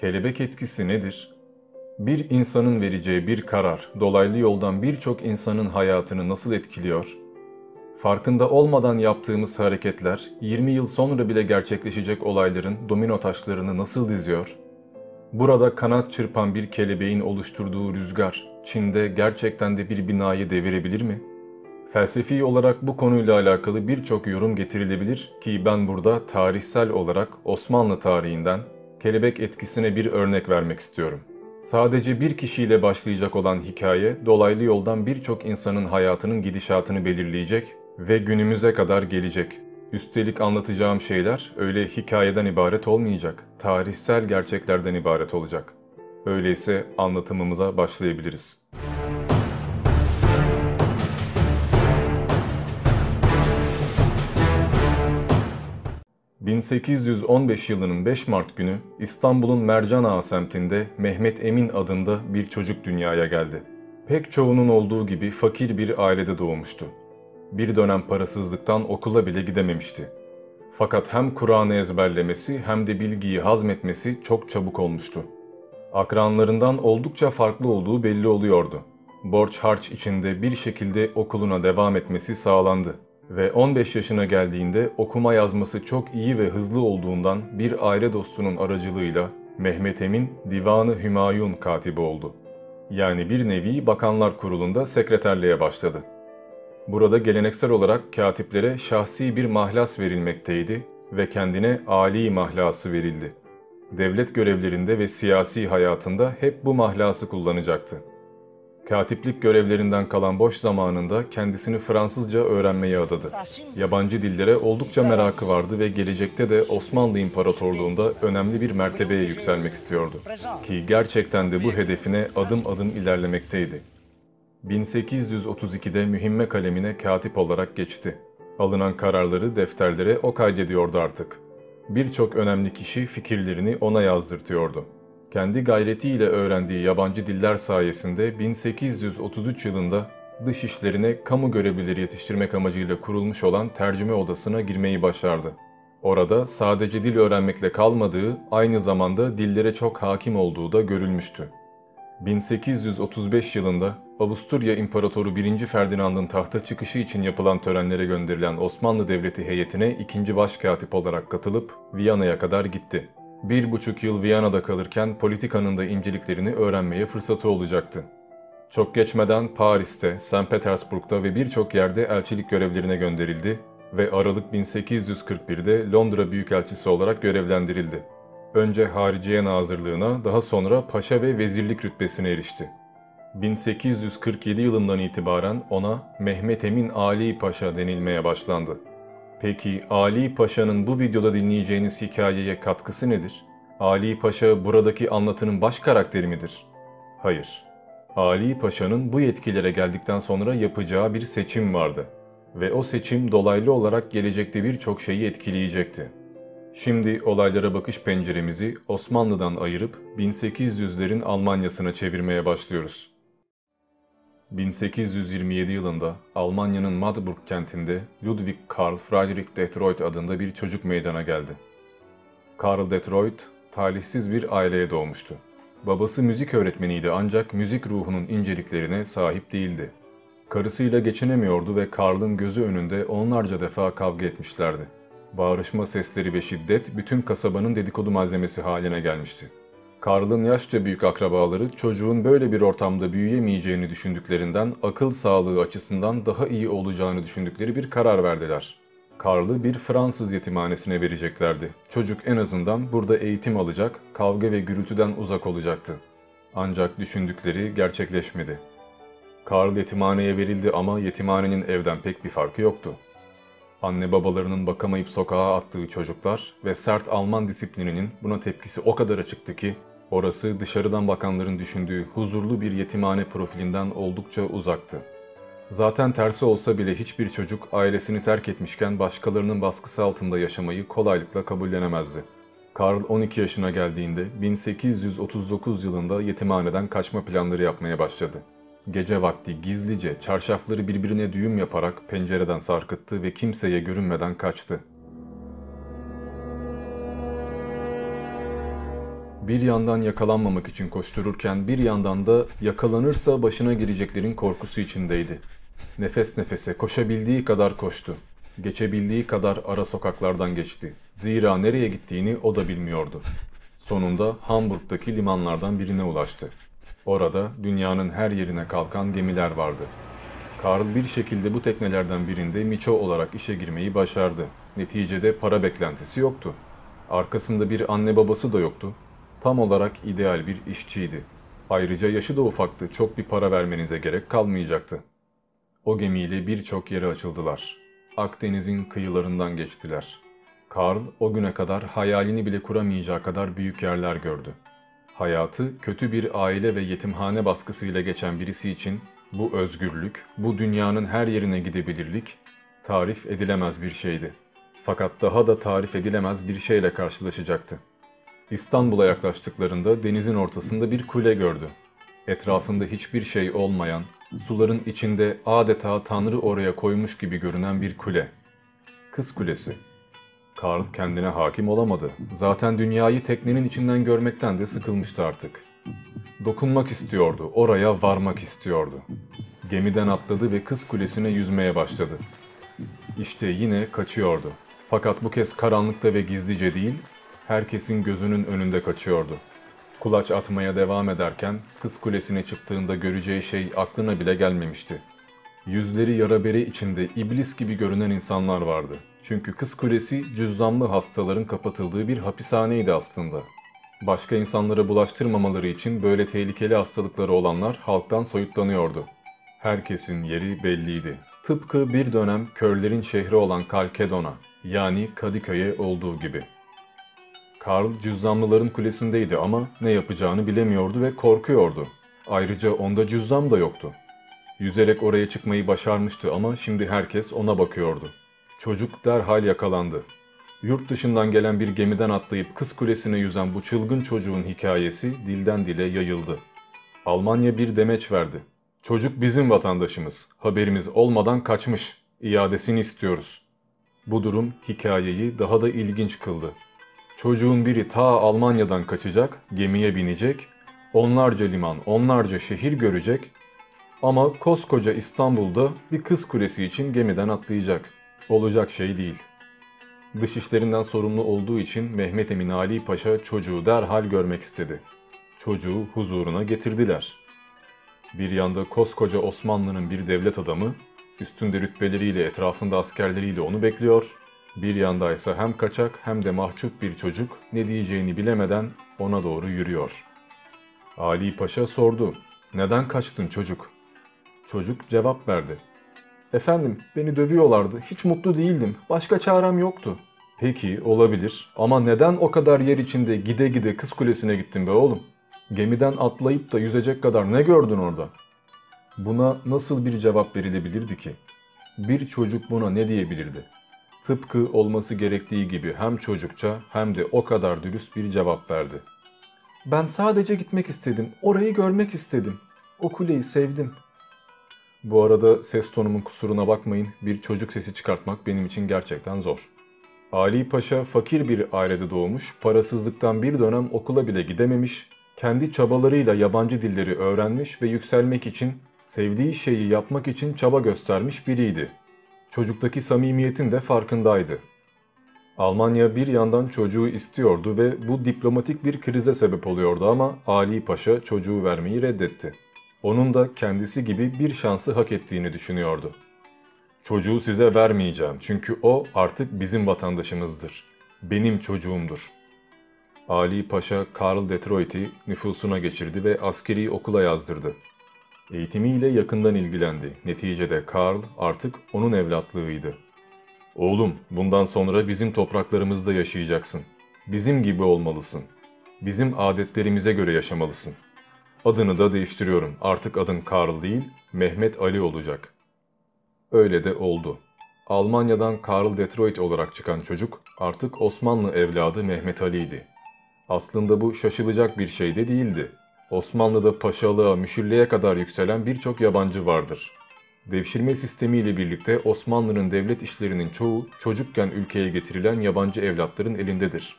Kelebek etkisi nedir? Bir insanın vereceği bir karar, dolaylı yoldan birçok insanın hayatını nasıl etkiliyor? Farkında olmadan yaptığımız hareketler, 20 yıl sonra bile gerçekleşecek olayların domino taşlarını nasıl diziyor? Burada kanat çırpan bir kelebeğin oluşturduğu rüzgar, Çin'de gerçekten de bir binayı devirebilir mi? Felsefi olarak bu konuyla alakalı birçok yorum getirilebilir ki ben burada tarihsel olarak Osmanlı tarihinden kelebek etkisine bir örnek vermek istiyorum. Sadece bir kişiyle başlayacak olan hikaye, dolaylı yoldan birçok insanın hayatının gidişatını belirleyecek ve günümüze kadar gelecek. Üstelik anlatacağım şeyler öyle hikayeden ibaret olmayacak, tarihsel gerçeklerden ibaret olacak. Öyleyse anlatımımıza başlayabiliriz. ...1815 yılının 5 Mart günü İstanbul'un Mercanağa semtinde Mehmet Emin adında bir çocuk dünyaya geldi. Pek çoğunun olduğu gibi fakir bir ailede doğmuştu. Bir dönem parasızlıktan okula bile gidememişti. Fakat hem Kur'an'ı ezberlemesi hem de bilgiyi hazmetmesi çok çabuk olmuştu. Akranlarından oldukça farklı olduğu belli oluyordu. Borç harç içinde bir şekilde okuluna devam etmesi sağlandı. Ve 15 yaşına geldiğinde okuma yazması çok iyi ve hızlı olduğundan bir aile dostunun aracılığıyla Mehmet Emin Divan-ı Hümayun katibi oldu. Yani bir nevi Bakanlar Kurulu'nda sekreterliğe başladı. Burada geleneksel olarak katiplere şahsi bir mahlas verilmekteydi ve kendine âli mahlası verildi. Devlet görevlerinde ve siyasi hayatında hep bu mahlası kullanacaktı. Katiplik görevlerinden kalan boş zamanında kendisini Fransızca öğrenmeye adadı. Yabancı dillere oldukça merakı vardı ve gelecekte de Osmanlı İmparatorluğu'nda önemli bir mertebeye yükselmek istiyordu. Ki gerçekten de bu hedefine adım adım ilerlemekteydi. 1832'de mühimme kalemine katip olarak geçti. Alınan kararları defterlere o kaydediyordu artık. Birçok önemli kişi fikirlerini ona yazdırtıyordu. Kendi gayretiyle öğrendiği yabancı diller sayesinde 1833 yılında dış işlerine kamu görevlileri yetiştirmek amacıyla kurulmuş olan tercüme odasına girmeyi başardı. Orada sadece dil öğrenmekle kalmadığı, aynı zamanda dillere çok hakim olduğu da görülmüştü. 1835 yılında Avusturya İmparatoru 1. Ferdinand'ın tahta çıkışı için yapılan törenlere gönderilen Osmanlı Devleti heyetine 2. Başkatip olarak katılıp Viyana'ya kadar gitti. 1,5 yıl Viyana'da kalırken politikanın da inceliklerini öğrenmeye fırsatı olacaktı. Çok geçmeden Paris'te, St. Petersburg'da ve birçok yerde elçilik görevlerine gönderildi ve Aralık 1841'de Londra Büyükelçisi olarak görevlendirildi. Önce Hariciye Nazırlığına, daha sonra Paşa ve Vezirlik rütbesine erişti. 1847 yılından itibaren ona Mehmet Emin Ali Paşa denilmeye başlandı. Peki Ali Paşa'nın bu videoda dinleyeceğiniz hikayeye katkısı nedir? Ali Paşa buradaki anlatının baş karakteri midir? Hayır. Ali Paşa'nın bu yetkilere geldikten sonra yapacağı bir seçim vardı. Ve o seçim dolaylı olarak gelecekte birçok şeyi etkileyecekti. Şimdi olaylara bakış penceremizi Osmanlı'dan ayırıp 1800'lerin Almanya'sına çevirmeye başlıyoruz. 1827 yılında Almanya'nın Magdeburg kentinde Ludwig Karl Friedrich Detroit adında bir çocuk meydana geldi. Karl Detroit, talihsiz bir aileye doğmuştu. Babası müzik öğretmeniydi ancak müzik ruhunun inceliklerine sahip değildi. Karısıyla geçinemiyordu ve Karl'ın gözü önünde onlarca defa kavga etmişlerdi. Bağırışma sesleri ve şiddet bütün kasabanın dedikodu malzemesi haline gelmişti. Karl'ın yaşça büyük akrabaları çocuğun böyle bir ortamda büyüyemeyeceğini düşündüklerinden akıl sağlığı açısından daha iyi olacağını düşündükleri bir karar verdiler. Karl'ı bir Fransız yetimhanesine vereceklerdi. Çocuk en azından burada eğitim alacak, kavga ve gürültüden uzak olacaktı. Ancak düşündükleri gerçekleşmedi. Karl yetimhaneye verildi ama yetimhanenin evden pek bir farkı yoktu. Anne babalarının bakamayıp sokağa attığı çocuklar ve sert Alman disiplininin buna tepkisi o kadar açıktı ki orası dışarıdan bakanların düşündüğü huzurlu bir yetimhane profilinden oldukça uzaktı. Zaten tersi olsa bile hiçbir çocuk ailesini terk etmişken başkalarının baskısı altında yaşamayı kolaylıkla kabullenemezdi. Karl 12 yaşına geldiğinde 1839 yılında yetimhaneden kaçma planları yapmaya başladı. Gece vakti gizlice çarşafları birbirine düğüm yaparak pencereden sarkıttı ve kimseye görünmeden kaçtı. bir yandan yakalanmamak için koştururken bir yandan da yakalanırsa başına gireceklerin korkusu içindeydi. Nefes nefese koşabildiği kadar koştu. Geçebildiği kadar ara sokaklardan geçti. Zira nereye gittiğini o da bilmiyordu. Sonunda Hamburg'daki limanlardan birine ulaştı. Orada dünyanın her yerine kalkan gemiler vardı. Karl bir şekilde bu teknelerden birinde miço olarak işe girmeyi başardı. Neticede para beklentisi yoktu. Arkasında bir anne babası da yoktu. Tam olarak ideal bir işçiydi. Ayrıca yaşı da ufaktı, çok bir para vermenize gerek kalmayacaktı. O gemiyle birçok yere açıldılar. Akdeniz'in kıyılarından geçtiler. Karl o güne kadar hayalini bile kuramayacağı kadar büyük yerler gördü. Hayatı kötü bir aile ve yetimhane baskısıyla geçen birisi için bu özgürlük, bu dünyanın her yerine gidebilirlik tarif edilemez bir şeydi. Fakat daha da tarif edilemez bir şeyle karşılaşacaktı. İstanbul'a yaklaştıklarında denizin ortasında bir kule gördü. Etrafında hiçbir şey olmayan, suların içinde adeta Tanrı oraya koymuş gibi görünen bir kule. Kız Kulesi. Karl kendine hakim olamadı. Zaten dünyayı teknenin içinden görmekten de sıkılmıştı artık. Dokunmak istiyordu, oraya varmak istiyordu. Gemiden atladı ve Kız Kulesi'ne yüzmeye başladı. İşte yine kaçıyordu. Fakat bu kez karanlıkta ve gizlice değil, herkesin gözünün önünde kaçıyordu. Kulaç atmaya devam ederken Kız Kulesi'ne çıktığında göreceği şey aklına bile gelmemişti. Yüzleri yara bere içinde iblis gibi görünen insanlar vardı. Çünkü Kız Kulesi cüzdanlı hastaların kapatıldığı bir hapishaneydi aslında. Başka insanlara bulaştırmamaları için böyle tehlikeli hastalıkları olanlar halktan soyutlanıyordu. Herkesin yeri belliydi. Tıpkı bir dönem körlerin şehri olan Kalkedon'a, yani Kadıköy'e olduğu gibi. Karl cüzdanlıların kulesindeydi ama ne yapacağını bilemiyordu ve korkuyordu. Ayrıca onda cüzdan da yoktu. Yüzerek oraya çıkmayı başarmıştı ama şimdi herkes ona bakıyordu. Çocuk derhal yakalandı. Yurt dışından gelen bir gemiden atlayıp Kız Kulesi'ne yüzen bu çılgın çocuğun hikayesi dilden dile yayıldı. Almanya bir demeç verdi. Çocuk bizim vatandaşımız, haberimiz olmadan kaçmış, iadesini istiyoruz. Bu durum hikayeyi daha da ilginç kıldı. Çocuğun biri ta Almanya'dan kaçacak, gemiye binecek, onlarca liman, onlarca şehir görecek ama koskoca İstanbul'da bir Kız Kulesi için gemiden atlayacak. Olacak şey değil. Dışişlerinden sorumlu olduğu için Mehmet Emin Ali Paşa çocuğu derhal görmek istedi. Çocuğu huzuruna getirdiler. Bir yanda koskoca Osmanlı'nın bir devlet adamı, üstünde rütbeleriyle etrafında askerleriyle onu bekliyor. Bir yandaysa hem kaçak hem de mahcup bir çocuk ne diyeceğini bilemeden ona doğru yürüyor. Ali Paşa sordu, "Neden kaçtın çocuk?" Çocuk cevap verdi. "Efendim, beni dövüyorlardı, hiç mutlu değildim, başka çarem yoktu." "Peki, olabilir ama neden o kadar yer içinde gide gide Kız Kulesi'ne gittin be oğlum? Gemiden atlayıp da yüzecek kadar ne gördün orada?" Buna nasıl bir cevap verilebilirdi ki? Bir çocuk buna ne diyebilirdi? Tıpkı olması gerektiği gibi hem çocukça hem de o kadar dürüst bir cevap verdi. "Ben sadece gitmek istedim, orayı görmek istedim. O kuleyi sevdim." Bu arada ses tonumun kusuruna bakmayın, bir çocuk sesi çıkartmak benim için gerçekten zor. Ali Paşa fakir bir ailede doğmuş, parasızlıktan bir dönem okula bile gidememiş, kendi çabalarıyla yabancı dilleri öğrenmiş ve yükselmek için, sevdiği şeyi yapmak için çaba göstermiş biriydi. Çocuktaki samimiyetin de farkındaydı. Almanya bir yandan çocuğu istiyordu ve bu diplomatik bir krize sebep oluyordu ama Ali Paşa çocuğu vermeyi reddetti. Onun da kendisi gibi bir şansı hak ettiğini düşünüyordu. "Çocuğu size vermeyeceğim çünkü o artık bizim vatandaşımızdır. Benim çocuğumdur." Ali Paşa Karl Detroit'i nüfusuna geçirdi ve askeri okula yazdırdı. Eğitimiyle yakından ilgilendi. Neticede Karl artık onun evlatlığıydı. "Oğlum, bundan sonra bizim topraklarımızda yaşayacaksın. Bizim gibi olmalısın. Bizim adetlerimize göre yaşamalısın. Adını da değiştiriyorum. Artık adın Karl değil, Mehmet Ali olacak." Öyle de oldu. Almanya'dan Karl Detroit olarak çıkan çocuk artık Osmanlı evladı Mehmet Ali'ydi. Aslında bu şaşılacak bir şey de değildi. Osmanlı'da paşalığa, müşirliğe kadar yükselen birçok yabancı vardır. Devşirme sistemiyle birlikte Osmanlı'nın devlet işlerinin çoğu çocukken ülkeye getirilen yabancı evlatların elindedir.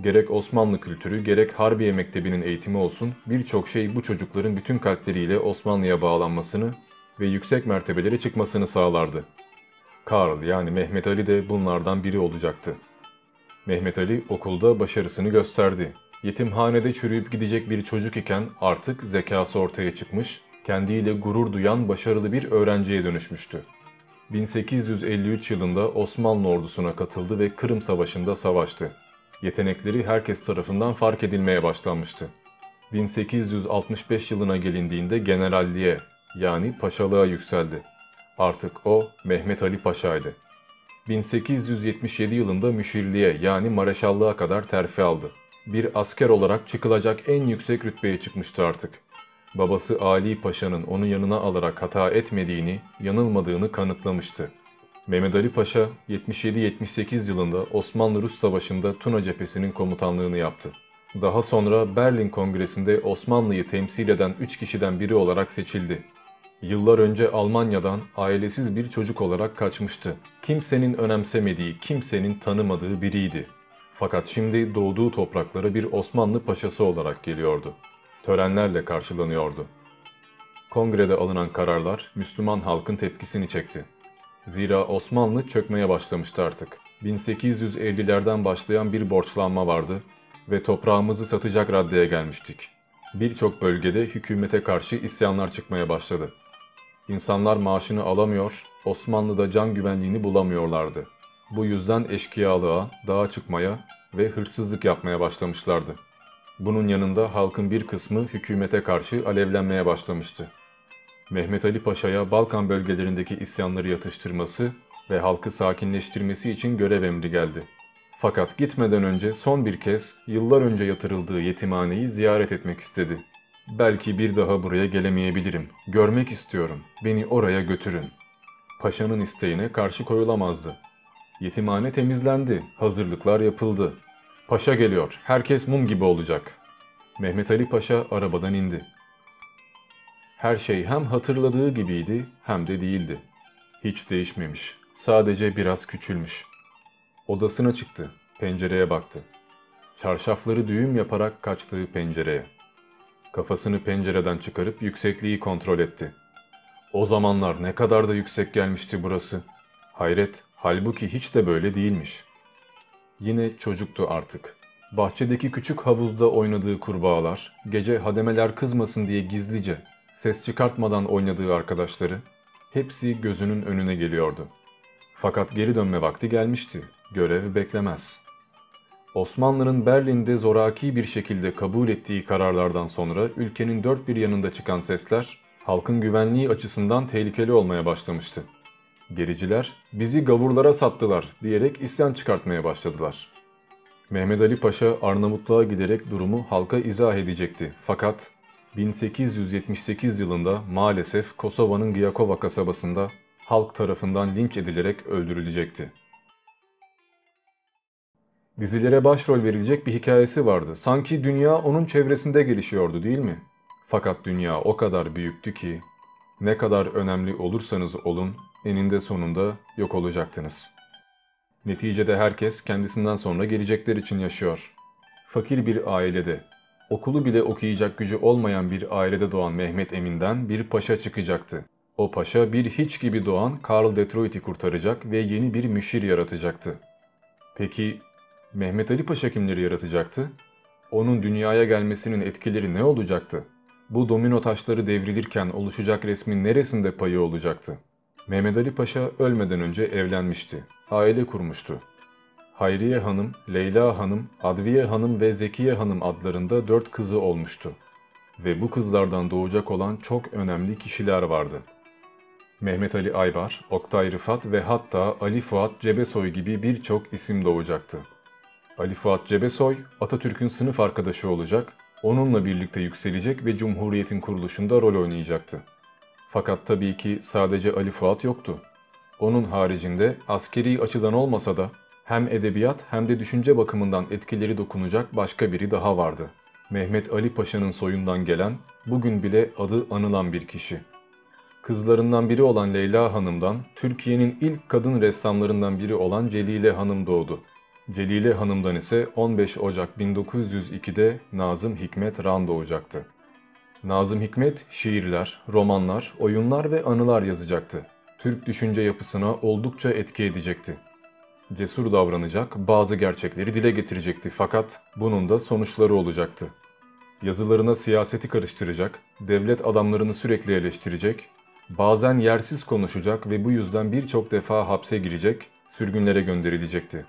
Gerek Osmanlı kültürü, gerek Harbiye Mektebi'nin eğitimi olsun, birçok şey bu çocukların bütün kalpleriyle Osmanlı'ya bağlanmasını ve yüksek mertebelere çıkmasını sağlardı. Karl yani Mehmet Ali de bunlardan biri olacaktı. Mehmet Ali okulda başarısını gösterdi. Yetimhanede çürüyüp gidecek bir çocuk iken artık zekası ortaya çıkmış, kendiyle gurur duyan başarılı bir öğrenciye dönüşmüştü. 1853 yılında Osmanlı ordusuna katıldı ve Kırım Savaşı'nda savaştı. Yetenekleri herkes tarafından fark edilmeye başlanmıştı. 1865 yılına gelindiğinde generalliğe yani paşalığa yükseldi. Artık o Mehmet Ali Paşa'ydı. 1877 yılında müşirliğe yani mareşallığa kadar terfi aldı. Bir asker olarak çıkılacak en yüksek rütbeye çıkmıştı artık. Babası Ali Paşa'nın onu yanına alarak hata etmediğini, yanılmadığını kanıtlamıştı. Mehmet Ali Paşa 77-78 yılında Osmanlı-Rus Savaşı'nda Tuna cephesinin komutanlığını yaptı. Daha sonra Berlin Kongresi'nde Osmanlı'yı temsil eden 3 kişiden biri olarak seçildi. Yıllar önce Almanya'dan ailesiz bir çocuk olarak kaçmıştı. Kimsenin önemsemediği, kimsenin tanımadığı biriydi. Fakat şimdi doğduğu topraklara bir Osmanlı paşası olarak geliyordu. Törenlerle karşılanıyordu. Kongrede alınan kararlar Müslüman halkın tepkisini çekti. Zira Osmanlı çökmeye başlamıştı artık. 1850'lerden başlayan bir borçlanma vardı ve toprağımızı satacak raddeye gelmiştik. Birçok bölgede hükümete karşı isyanlar çıkmaya başladı. İnsanlar maaşını alamıyor, Osmanlı'da can güvenliğini bulamıyorlardı. Bu yüzden eşkıyalığa, dağa çıkmaya ve hırsızlık yapmaya başlamışlardı. Bunun yanında halkın bir kısmı hükümete karşı alevlenmeye başlamıştı. Mehmet Ali Paşa'ya Balkan bölgelerindeki isyanları yatıştırması ve halkı sakinleştirmesi için görev emri geldi. Fakat gitmeden önce son bir kez yıllar önce yatırıldığı yetimhaneyi ziyaret etmek istedi. "Belki bir daha buraya gelemeyebilirim. Görmek istiyorum. Beni oraya götürün." Paşa'nın isteğine karşı koyulamazdı. Yetimhane temizlendi, hazırlıklar yapıldı. "Paşa geliyor, herkes mum gibi olacak." Mehmet Ali Paşa arabadan indi. Her şey hem hatırladığı gibiydi hem de değildi. Hiç değişmemiş, sadece biraz küçülmüş. Odasına çıktı, pencereye baktı. Çarşafları düğüm yaparak kaçtığı pencereye. Kafasını pencereden çıkarıp yüksekliği kontrol etti. O zamanlar ne kadar da yüksek gelmişti burası. Hayret, halbuki hiç de böyle değilmiş. Yine çocuktu artık. Bahçedeki küçük havuzda oynadığı kurbağalar, gece hademeler kızmasın diye gizlice, ses çıkartmadan oynadığı arkadaşları, hepsi gözünün önüne geliyordu. Fakat geri dönme vakti gelmişti. Görev beklemez. Osmanlı'nın Berlin'de zoraki bir şekilde kabul ettiği kararlardan sonra ülkenin dört bir yanında çıkan sesler, halkın güvenliği açısından tehlikeli olmaya başlamıştı. Gericiler, "Bizi gavurlara sattılar" diyerek isyan çıkartmaya başladılar. Mehmet Ali Paşa Arnavutluğa giderek durumu halka izah edecekti. Fakat 1878 yılında maalesef Kosova'nın Gjakova kasabasında halk tarafından linç edilerek öldürülecekti. Dizilere başrol verilecek bir hikayesi vardı. Sanki dünya onun çevresinde gelişiyordu değil mi? Fakat dünya o kadar büyüktü ki ne kadar önemli olursanız olun eninde sonunda yok olacaktınız. Neticede herkes kendisinden sonra gelecekler için yaşıyor. Fakir bir ailede, okulu bile okuyacak gücü olmayan bir ailede doğan Mehmet Emin'den bir paşa çıkacaktı. O paşa bir hiç gibi doğan Karl Detroit'i kurtaracak ve yeni bir müşir yaratacaktı. Peki Mehmet Ali Paşa kimleri yaratacaktı? Onun dünyaya gelmesinin etkileri ne olacaktı? Bu domino taşları devrilirken oluşacak resmin neresinde payı olacaktı? Mehmet Ali Paşa ölmeden önce evlenmişti, aile kurmuştu. Hayriye Hanım, Leyla Hanım, Adviye Hanım ve Zekiye Hanım adlarında 4 kızı olmuştu. Ve bu kızlardan doğacak olan çok önemli kişiler vardı. Mehmet Ali Aybar, Oktay Rıfat ve hatta Ali Fuat Cebesoy gibi birçok isim doğacaktı. Ali Fuat Cebesoy, Atatürk'ün sınıf arkadaşı olacak, onunla birlikte yükselecek ve Cumhuriyet'in kuruluşunda rol oynayacaktı. Fakat tabii ki sadece Ali Fuat yoktu. Onun haricinde askeri açıdan olmasa da hem edebiyat hem de düşünce bakımından etkileri dokunacak başka biri daha vardı. Mehmet Ali Paşa'nın soyundan gelen, bugün bile adı anılan bir kişi. Kızlarından biri olan Leyla Hanım'dan, Türkiye'nin ilk kadın ressamlarından biri olan Celile Hanım doğdu. Celile Hanım'dan ise 15 Ocak 1902'de Nazım Hikmet Randa olacaktı. Nazım Hikmet şiirler, romanlar, oyunlar ve anılar yazacaktı. Türk düşünce yapısına oldukça etki edecekti. Cesur davranacak, bazı gerçekleri dile getirecekti fakat bunun da sonuçları olacaktı. Yazılarına siyaseti karıştıracak, devlet adamlarını sürekli eleştirecek, bazen yersiz konuşacak ve bu yüzden birçok defa hapse girecek, sürgünlere gönderilecekti.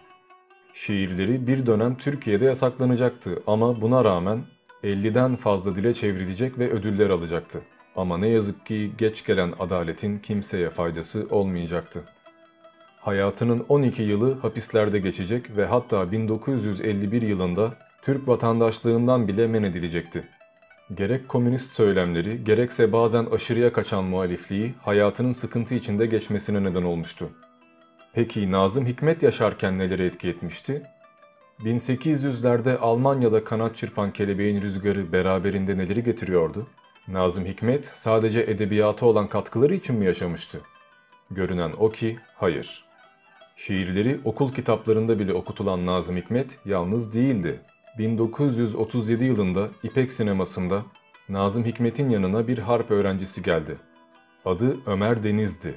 Şiirleri bir dönem Türkiye'de yasaklanacaktı ama buna rağmen 50'den fazla dile çevrilecek ve ödüller alacaktı. Ama ne yazık ki geç gelen adaletin kimseye faydası olmayacaktı. Hayatının 12 yılı hapislerde geçecek ve hatta 1951 yılında Türk vatandaşlığından bile men edilecekti. Gerek komünist söylemleri, gerekse bazen aşırıya kaçan muhalifliği hayatının sıkıntı içinde geçmesine neden olmuştu. Peki Nazım Hikmet yaşarken nelere etki etmişti? 1800'lerde Almanya'da kanat çırpan kelebeğin rüzgarı beraberinde neleri getiriyordu? Nazım Hikmet sadece edebiyata olan katkıları için mi yaşamıştı? Görünen o ki hayır. Şiirleri okul kitaplarında bile okutulan Nazım Hikmet yalnız değildi. 1937 yılında İpek Sineması'nda Nazım Hikmet'in yanına bir harp öğrencisi geldi. Adı Ömer Deniz'di.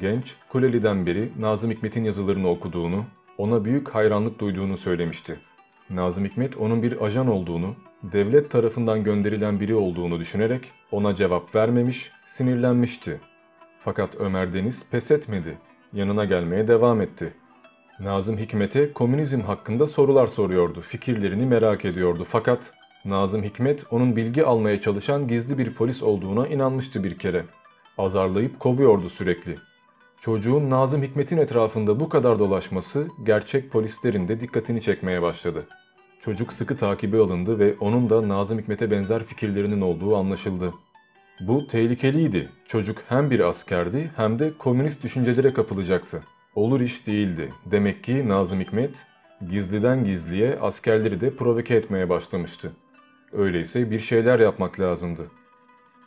Genç, Kuleli'den beri Nazım Hikmet'in yazılarını okuduğunu, ona büyük hayranlık duyduğunu söylemişti. Nazım Hikmet onun bir ajan olduğunu, devlet tarafından gönderilen biri olduğunu düşünerek ona cevap vermemiş, sinirlenmişti. Fakat Ömer Deniz pes etmedi, yanına gelmeye devam etti. Nazım Hikmet'e komünizm hakkında sorular soruyordu, fikirlerini merak ediyordu fakat Nazım Hikmet onun bilgi almaya çalışan gizli bir polis olduğuna inanmıştı bir kere. Azarlayıp kovuyordu sürekli. Çocuğun Nazım Hikmet'in etrafında bu kadar dolaşması gerçek polislerin de dikkatini çekmeye başladı. Çocuk sıkı takibe alındı ve onun da Nazım Hikmet'e benzer fikirlerinin olduğu anlaşıldı. Bu tehlikeliydi. Çocuk hem bir askerdi hem de komünist düşüncelere kapılacaktı. Olur iş değildi. Demek ki Nazım Hikmet gizliden gizliye askerleri de provoke etmeye başlamıştı. Öyleyse bir şeyler yapmak lazımdı.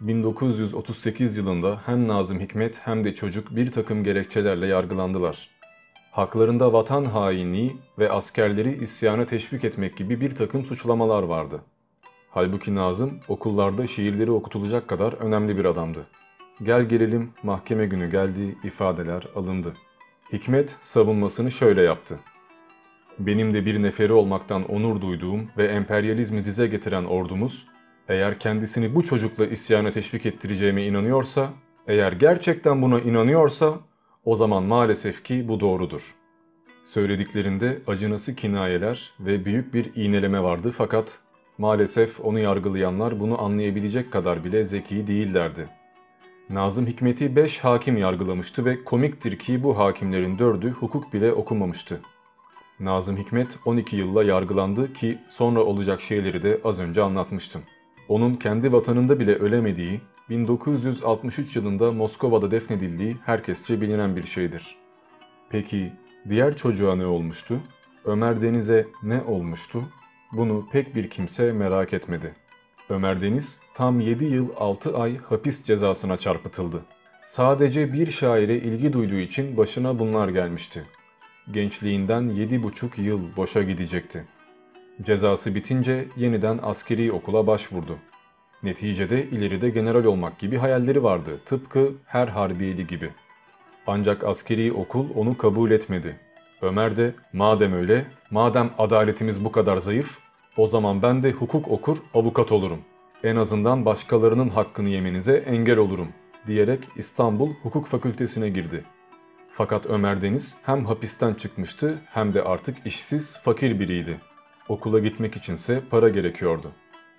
1938 yılında hem Nazım Hikmet hem de çocuk bir takım gerekçelerle yargılandılar. Haklarında vatan hainliği ve askerleri isyana teşvik etmek gibi bir takım suçlamalar vardı. Halbuki Nazım okullarda şiirleri okutulacak kadar önemli bir adamdı. Gel gelelim mahkeme günü geldi, ifadeler alındı. Hikmet savunmasını şöyle yaptı. Benim de bir neferi olmaktan onur duyduğum ve emperyalizmi dize getiren ordumuz, eğer kendisini bu çocukla isyana teşvik ettireceğime inanıyorsa, eğer gerçekten buna inanıyorsa, o zaman maalesef ki bu doğrudur. Söylediklerinde acınası kinayeler ve büyük bir iğneleme vardı fakat maalesef onu yargılayanlar bunu anlayabilecek kadar bile zeki değillerdi. Nazım Hikmet'i 5 hakim yargılamıştı ve komiktir ki bu hakimlerin 4'ü hukuk bile okumamıştı. Nazım Hikmet 12 yılla yargılandı ki sonra olacak şeyleri de az önce anlatmıştım. Onun kendi vatanında bile ölemediği, 1963 yılında Moskova'da defnedildiği herkesçe bilinen bir şeydir. Peki diğer çocuğa ne olmuştu? Ömer Deniz'e ne olmuştu? Bunu pek bir kimse merak etmedi. Ömer Deniz tam 7 yıl 6 ay hapis cezasına çarpıtıldı. Sadece bir şaire ilgi duyduğu için başına bunlar gelmişti. Gençliğinden 7,5 yıl boşa gidecekti. Cezası bitince yeniden askeri okula başvurdu. Neticede ileride general olmak gibi hayalleri vardı, tıpkı her harbiyeli gibi. Ancak askeri okul onu kabul etmedi. Ömer de madem öyle, madem adaletimiz bu kadar zayıf, o zaman ben de hukuk okur, avukat olurum. En azından başkalarının hakkını yemenize engel olurum diyerek İstanbul Hukuk Fakültesine girdi. Fakat Ömer Deniz hem hapisten çıkmıştı hem de artık işsiz, fakir biriydi. Okula gitmek içinse para gerekiyordu.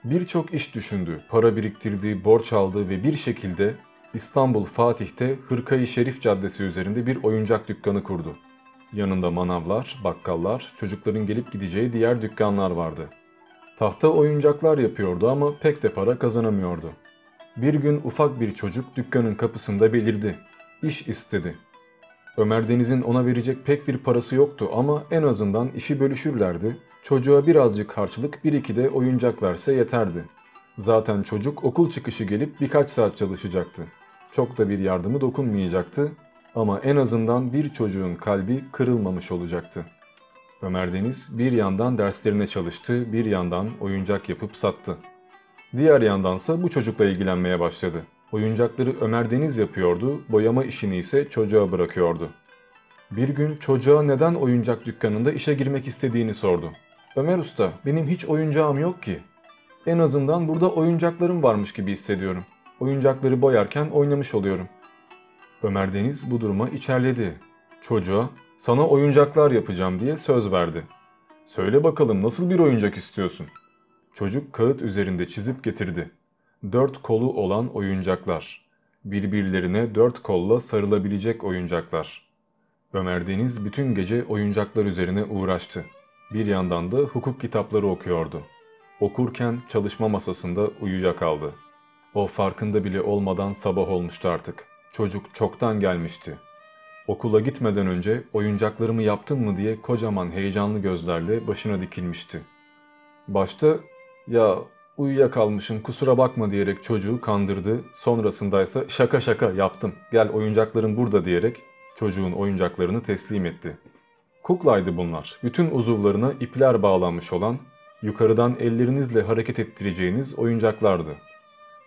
Birçok iş düşündü, para biriktirdi, borç aldı ve bir şekilde İstanbul Fatih'te Hırka-i Şerif Caddesi üzerinde bir oyuncak dükkanı kurdu. Yanında manavlar, bakkallar, çocukların gelip gideceği diğer dükkanlar vardı. Tahta oyuncaklar yapıyordu ama pek de para kazanamıyordu. Bir gün ufak bir çocuk dükkanın kapısında belirdi. İş istedi. Ömer Deniz'in ona verecek pek bir parası yoktu ama en azından işi bölüşürlerdi. Çocuğa birazcık harçlık, bir iki de oyuncak verse yeterdi. Zaten çocuk okul çıkışı gelip birkaç saat çalışacaktı. Çok da bir yardımı dokunmayacaktı ama en azından bir çocuğun kalbi kırılmamış olacaktı. Ömer Deniz bir yandan derslerine çalıştı, bir yandan oyuncak yapıp sattı. Diğer yandansa bu çocukla ilgilenmeye başladı. Oyuncakları Ömer Deniz yapıyordu, boyama işini ise çocuğa bırakıyordu. Bir gün çocuğa neden oyuncak dükkanında işe girmek istediğini sordu. "Ömer Usta, benim hiç oyuncağım yok ki. En azından burada oyuncaklarım varmış gibi hissediyorum. Oyuncakları boyarken oynamış oluyorum." Ömer Deniz bu duruma içerledi. Çocuğa "Sana oyuncaklar yapacağım" diye söz verdi. "Söyle bakalım, nasıl bir oyuncak istiyorsun?" Çocuk kağıt üzerinde çizip getirdi. 4 kolu olan oyuncaklar. Birbirlerine 4 kolla sarılabilecek oyuncaklar. Ömer Deniz bütün gece oyuncaklar üzerine uğraştı. Bir yandan da hukuk kitapları okuyordu. Okurken çalışma masasında uyuyakaldı. O farkında bile olmadan sabah olmuştu artık. Çocuk çoktan gelmişti. Okula gitmeden önce "Oyuncaklarımı yaptın mı?" diye kocaman heyecanlı gözlerle başına dikilmişti. Başta "Ya uyuyakalmışım, kusura bakma" diyerek çocuğu kandırdı. Sonrasındaysa "Şaka şaka yaptım, gel oyuncakların burada" diyerek çocuğun oyuncaklarını teslim etti. Kuklaydı bunlar. Bütün uzuvlarına ipler bağlanmış olan, yukarıdan ellerinizle hareket ettireceğiniz oyuncaklardı.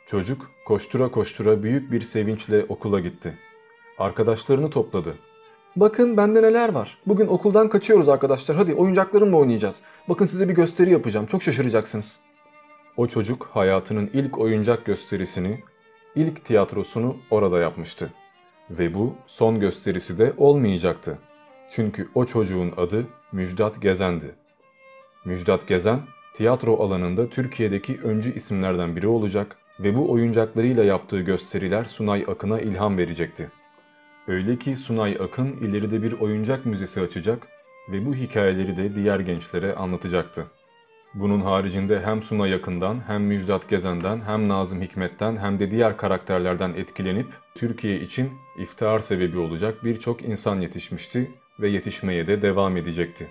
Çocuk koştura koştura büyük bir sevinçle okula gitti. Arkadaşlarını topladı. "Bakın bende neler var. Bugün okuldan kaçıyoruz arkadaşlar. Hadi oyuncaklarımla oynayacağız. Bakın size bir gösteri yapacağım. Çok şaşıracaksınız." O çocuk hayatının ilk oyuncak gösterisini, ilk tiyatrosunu orada yapmıştı. Ve bu son gösterisi de olmayacaktı. Çünkü o çocuğun adı Müjdat Gezen'di. Müjdat Gezen, tiyatro alanında Türkiye'deki öncü isimlerden biri olacak ve bu oyuncaklarıyla yaptığı gösteriler Sunay Akın'a ilham verecekti. Öyle ki Sunay Akın ileride bir oyuncak müzesi açacak ve bu hikayeleri de diğer gençlere anlatacaktı. Bunun haricinde hem Sunay Akın'dan, hem Müjdat Gezen'den, hem Nazım Hikmet'ten, hem de diğer karakterlerden etkilenip Türkiye için iftihar sebebi olacak birçok insan yetişmişti ve yetişmeye de devam edecekti.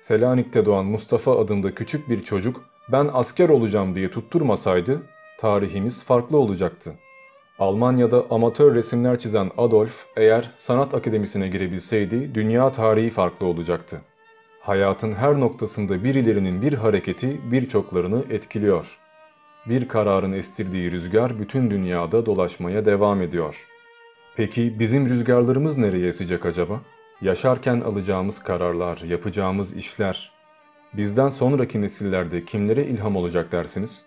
Selanik'te doğan Mustafa adında küçük bir çocuk "ben asker olacağım" diye tutturmasaydı tarihimiz farklı olacaktı. Almanya'da amatör resimler çizen Adolf, eğer sanat akademisine girebilseydi dünya tarihi farklı olacaktı. Hayatın her noktasında birilerinin bir hareketi birçoklarını etkiliyor. Bir kararın estirdiği rüzgar bütün dünyada dolaşmaya devam ediyor. Peki bizim rüzgarlarımız nereye esecek acaba? Yaşarken alacağımız kararlar, yapacağımız işler, bizden sonraki nesillerde kimlere ilham olacak dersiniz?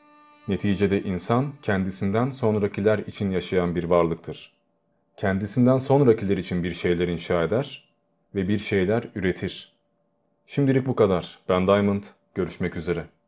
Neticede insan kendisinden sonrakiler için yaşayan bir varlıktır. Kendisinden sonrakiler için bir şeyler inşa eder ve bir şeyler üretir. Şimdilik bu kadar. Ben Diamond. Görüşmek üzere.